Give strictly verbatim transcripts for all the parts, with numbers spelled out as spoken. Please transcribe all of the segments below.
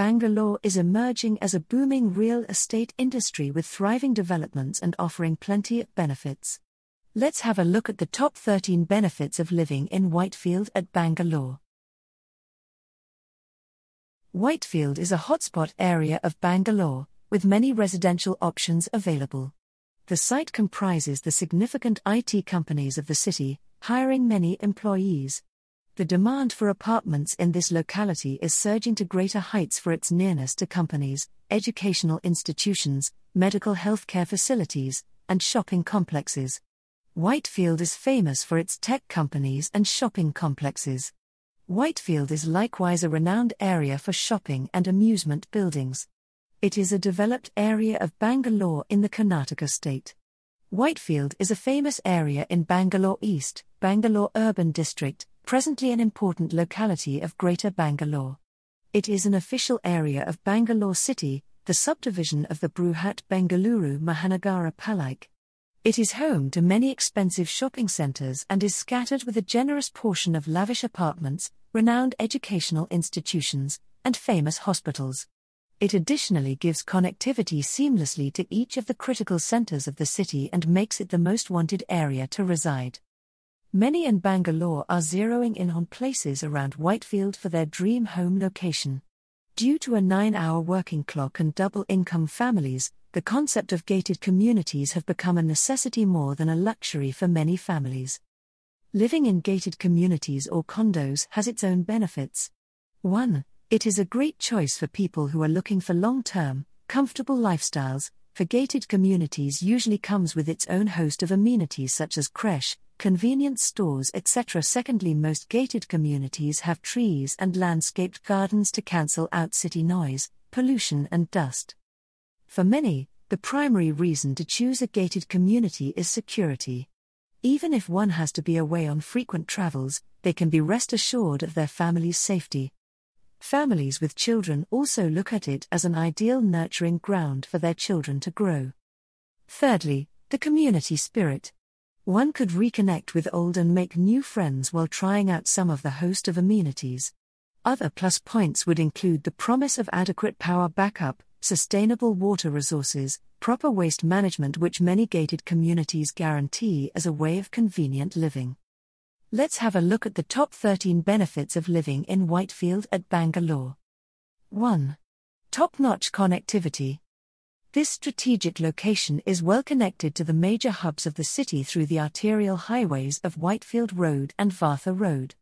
Bangalore is emerging as a booming real estate industry with thriving developments and offering plenty of benefits. Let's have a look at the top thirteen benefits of living in Whitefield at Bangalore. Whitefield is a hotspot area of Bangalore, with many residential options available. The site comprises the significant I T companies of the city, hiring many employees. The demand for apartments in this locality is surging to greater heights for its nearness to companies, educational institutions, medical healthcare facilities, and shopping complexes. Whitefield is famous for its tech companies and shopping complexes. Whitefield is likewise a renowned area for shopping and amusement buildings. It is a developed area of Bangalore in the Karnataka state. Whitefield is a famous area in Bangalore East, Bangalore Urban District, presently an important locality of Greater Bangalore. It is an official area of Bangalore City, the subdivision of the Bruhat Bengaluru Mahanagara Palike. It is home to many expensive shopping centres and is scattered with a generous portion of lavish apartments, renowned educational institutions, and famous hospitals. It additionally gives connectivity seamlessly to each of the critical centres of the city and makes it the most wanted area to reside. Many in Bangalore are zeroing in on places around Whitefield for their dream home location. Due to a nine-hour working clock and double-income families, the concept of gated communities have become a necessity more than a luxury for many families. Living in gated communities or condos has its own benefits. one. It is a great choice for people who are looking for long-term, comfortable lifestyles, for gated communities usually comes with its own host of amenities such as crèche, convenience stores, et cetera. Secondly, most gated communities have trees and landscaped gardens to cancel out city noise, pollution and dust. For many, the primary reason to choose a gated community is security. Even if one has to be away on frequent travels, they can be rest assured of their family's safety. Families with children also look at it as an ideal nurturing ground for their children to grow. Thirdly, the community spirit. One could reconnect with old and make new friends while trying out some of the host of amenities. Other plus points would include the promise of adequate power backup, sustainable water resources, proper waste management, which many gated communities guarantee as a way of convenient living. Let's have a look at the top thirteen benefits of living in Whitefield at Bangalore. one. Top-notch connectivity. This strategic location is well connected to the major hubs of the city through the arterial highways of Whitefield Road and Vatha Road.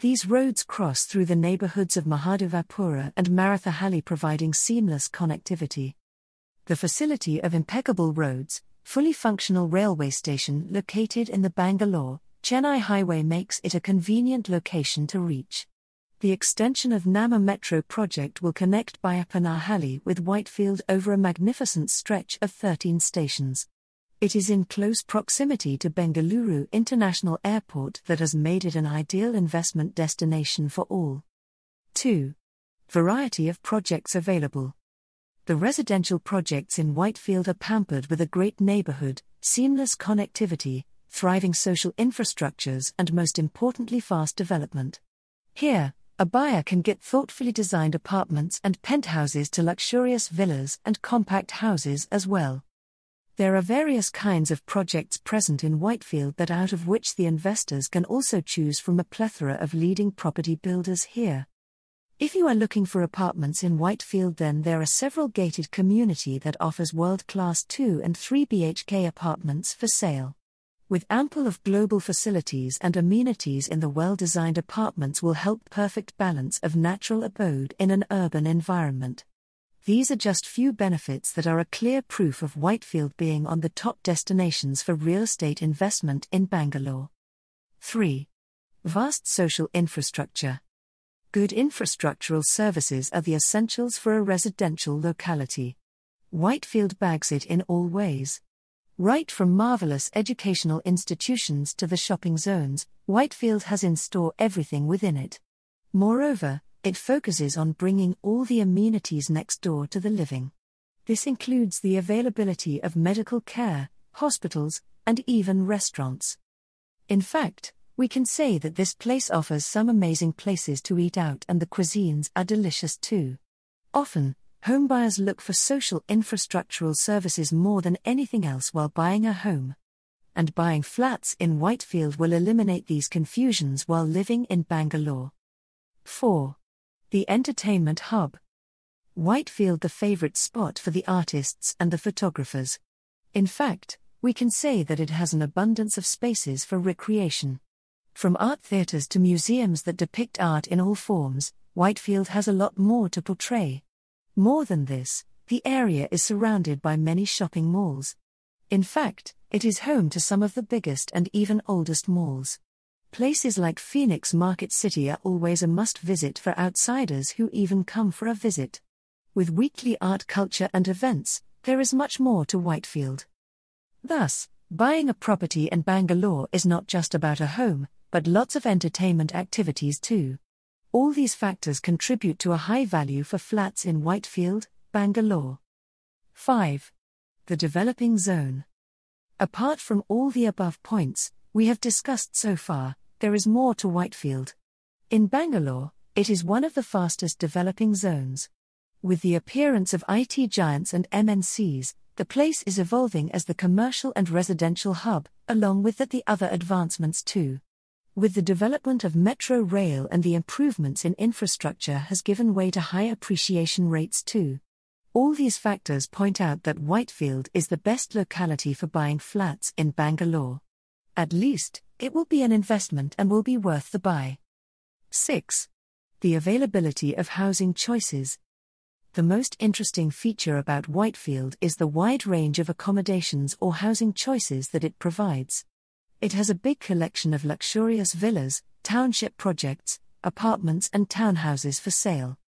These roads cross through the neighborhoods of Mahadevapura and Marathahalli, providing seamless connectivity. The facility of impeccable roads, fully functional railway station located in the Bangalore Chennai Highway makes it a convenient location to reach. The extension of Namma Metro project will connect Bayapanahalli with Whitefield over a magnificent stretch of thirteen stations. It is in close proximity to Bengaluru International Airport that has made it an ideal investment destination for all. two. Variety of projects available. The residential projects in Whitefield are pampered with a great neighborhood, seamless connectivity, thriving social infrastructures and most importantly fast development. Here, a buyer can get thoughtfully designed apartments and penthouses to luxurious villas and compact houses as well. There are various kinds of projects present in Whitefield that out of which the investors can also choose from a plethora of leading property builders here. If you are looking for apartments in Whitefield, then there are several gated community that offers world-class two and three B H K apartments for sale. With ample of global facilities and amenities in the well-designed apartments will help perfect balance of natural abode in an urban environment. These are just few benefits that are a clear proof of Whitefield being on the top destinations for real estate investment in Bangalore. three. Vast social infrastructure. Good infrastructural services are the essentials for a residential locality. Whitefield bags it in all ways. Right from marvelous educational institutions to the shopping zones, Whitefield has in store everything within it. Moreover, it focuses on bringing all the amenities next door to the living. This includes the availability of medical care, hospitals, and even restaurants. In fact, we can say that this place offers some amazing places to eat out and the cuisines are delicious too. Often, homebuyers look for social infrastructural services more than anything else while buying a home. And buying flats in Whitefield will eliminate these confusions while living in Bangalore. four. The Entertainment Hub. Whitefield, the favorite spot for the artists and the photographers. In fact, we can say that it has an abundance of spaces for recreation. From art theaters to museums that depict art in all forms, Whitefield has a lot more to portray. More than this, the area is surrounded by many shopping malls. In fact, it is home to some of the biggest and even oldest malls. Places like Phoenix Market City are always a must-visit for outsiders who even come for a visit. With weekly art, culture and events, there is much more to Whitefield. Thus, buying a property in Bangalore is not just about a home, but lots of entertainment activities too. All these factors contribute to a high value for flats in Whitefield, Bangalore. five. The Developing Zone. Apart from all the above points we have discussed so far, there is more to Whitefield. In Bangalore, it is one of the fastest developing zones. With the appearance of I T giants and M N Cs, the place is evolving as the commercial and residential hub, along with that the other advancements too. With the development of metro rail and the improvements in infrastructure has given way to high appreciation rates too. All these factors point out that Whitefield is the best locality for buying flats in Bangalore. At least, it will be an investment and will be worth the buy. six. The availability of housing choices. The most interesting feature about Whitefield is the wide range of accommodations or housing choices that it provides. It has a big collection of luxurious villas, township projects, apartments and townhouses for sale.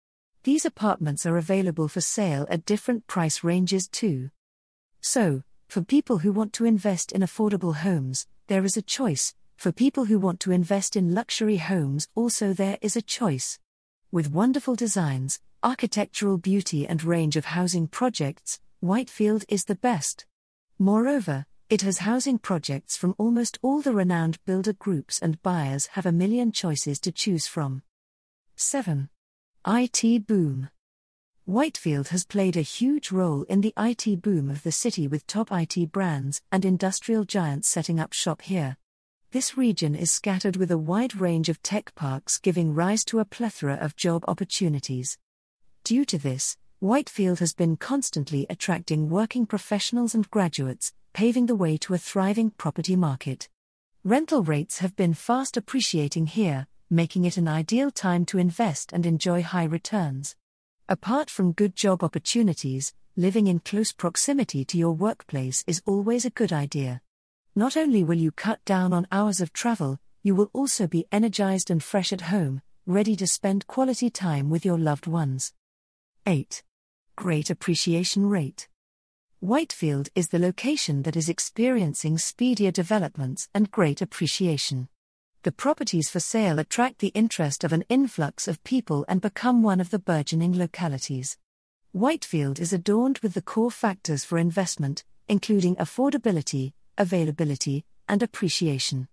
These apartments are available for sale at different price ranges too. So, for people who want to invest in affordable homes, there is a choice. For people who want to invest in luxury homes, also there is a choice. With wonderful designs, architectural beauty and range of housing projects, Whitefield is the best. Moreover, it has housing projects from almost all the renowned builder groups and buyers have a million choices to choose from. seven. I T boom. Whitefield has played a huge role in the I T boom of the city, with top I T brands and industrial giants setting up shop here. This region is scattered with a wide range of tech parks, giving rise to a plethora of job opportunities. Due to this, Whitefield has been constantly attracting working professionals and graduates, paving the way to a thriving property market. Rental rates have been fast appreciating here, making it an ideal time to invest and enjoy high returns. Apart from good job opportunities, living in close proximity to your workplace is always a good idea. Not only will you cut down on hours of travel, you will also be energized and fresh at home, ready to spend quality time with your loved ones. eight. Great appreciation rate. Whitefield is the location that is experiencing speedier developments and great appreciation. The properties for sale attract the interest of an influx of people and become one of the burgeoning localities. Whitefield is adorned with the core factors for investment, including affordability, availability, and appreciation.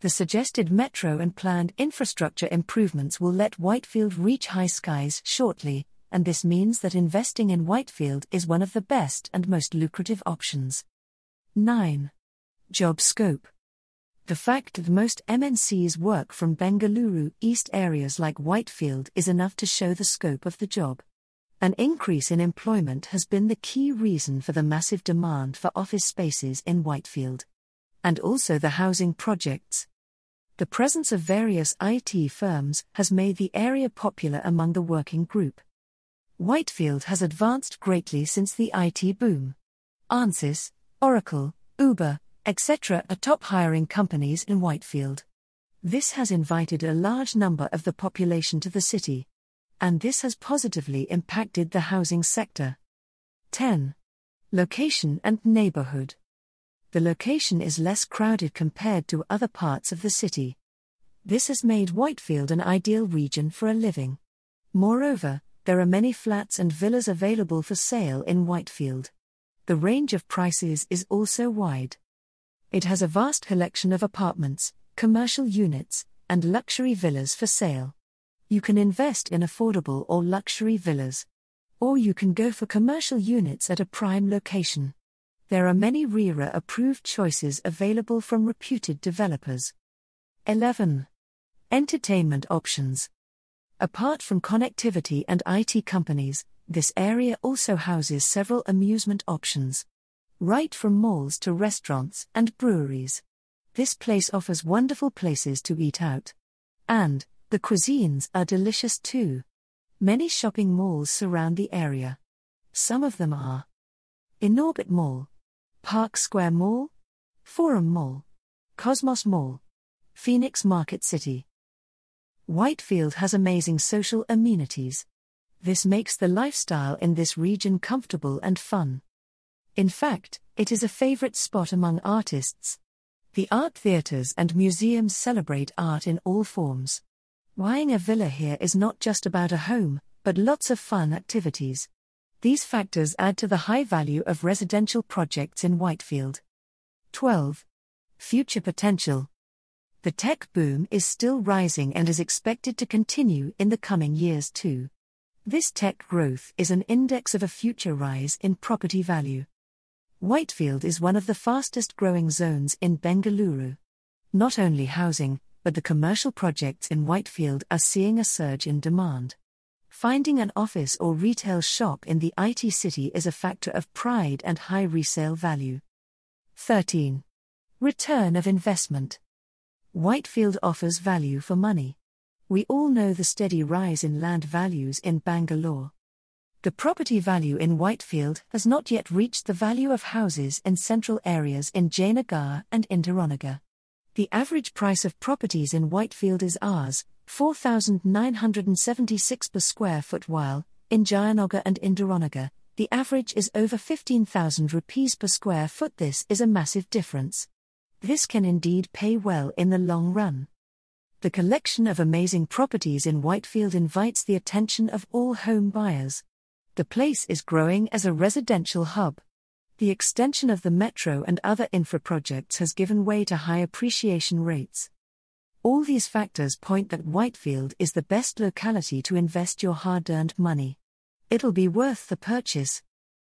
The suggested metro and planned infrastructure improvements will let Whitefield reach high skies shortly, and this means that investing in Whitefield is one of the best and most lucrative options. nine. Job scope. The fact that most M N Cs work from Bengaluru East areas like Whitefield is enough to show the scope of the job. An increase in employment has been the key reason for the massive demand for office spaces in Whitefield. And also the housing projects. The presence of various I T firms has made the area popular among the working group. Whitefield has advanced greatly since the I T boom. Ansys, Oracle, Uber, et cetera are top hiring companies in Whitefield. This has invited a large number of the population to the city. And this has positively impacted the housing sector. ten. Location and neighborhood. The location is less crowded compared to other parts of the city. This has made Whitefield an ideal region for a living. Moreover, there are many flats and villas available for sale in Whitefield. The range of prices is also wide. It has a vast collection of apartments, commercial units, and luxury villas for sale. You can invest in affordable or luxury villas. or you can go for commercial units at a prime location. There are many R E R A-approved choices available from reputed developers. eleven. Entertainment options. Apart from connectivity and I T companies, this area also houses several amusement options, right from malls to restaurants and breweries. This place offers wonderful places to eat out. And the cuisines are delicious too. Many shopping malls surround the area. Some of them are Inorbit Mall, Park Square Mall, Forum Mall, Cosmos Mall, Phoenix Market City. Whitefield has amazing social amenities. This makes the lifestyle in this region comfortable and fun. In fact, it is a favorite spot among artists. The art theaters and museums celebrate art in all forms. Buying a villa here is not just about a home, but lots of fun activities. These factors add to the high value of residential projects in Whitefield. twelve. Future potential. The tech boom is still rising and is expected to continue in the coming years too. This tech growth is an index of a future rise in property value. Whitefield is one of the fastest-growing zones in Bengaluru. Not only housing, but the commercial projects in Whitefield are seeing a surge in demand. Finding an office or retail shop in the I T city is a factor of pride and high resale value. thirteen. Return of investment. Whitefield offers value for money. We all know the steady rise in land values in Bangalore. The property value in Whitefield has not yet reached the value of houses in central areas in Jayanagar and Indiranagar. The average price of properties in Whitefield is Rs four thousand nine hundred seventy-six per square foot, while in Jayanagar and Indiranagar, the average is over fifteen thousand rupees per square foot. This is a massive difference. This can indeed pay well in the long run. The collection of amazing properties in Whitefield invites the attention of all home buyers. The place is growing as a residential hub. The extension of the metro and other infra projects has given way to high appreciation rates. All these factors point that Whitefield is the best locality to invest your hard-earned money. It'll be worth the purchase,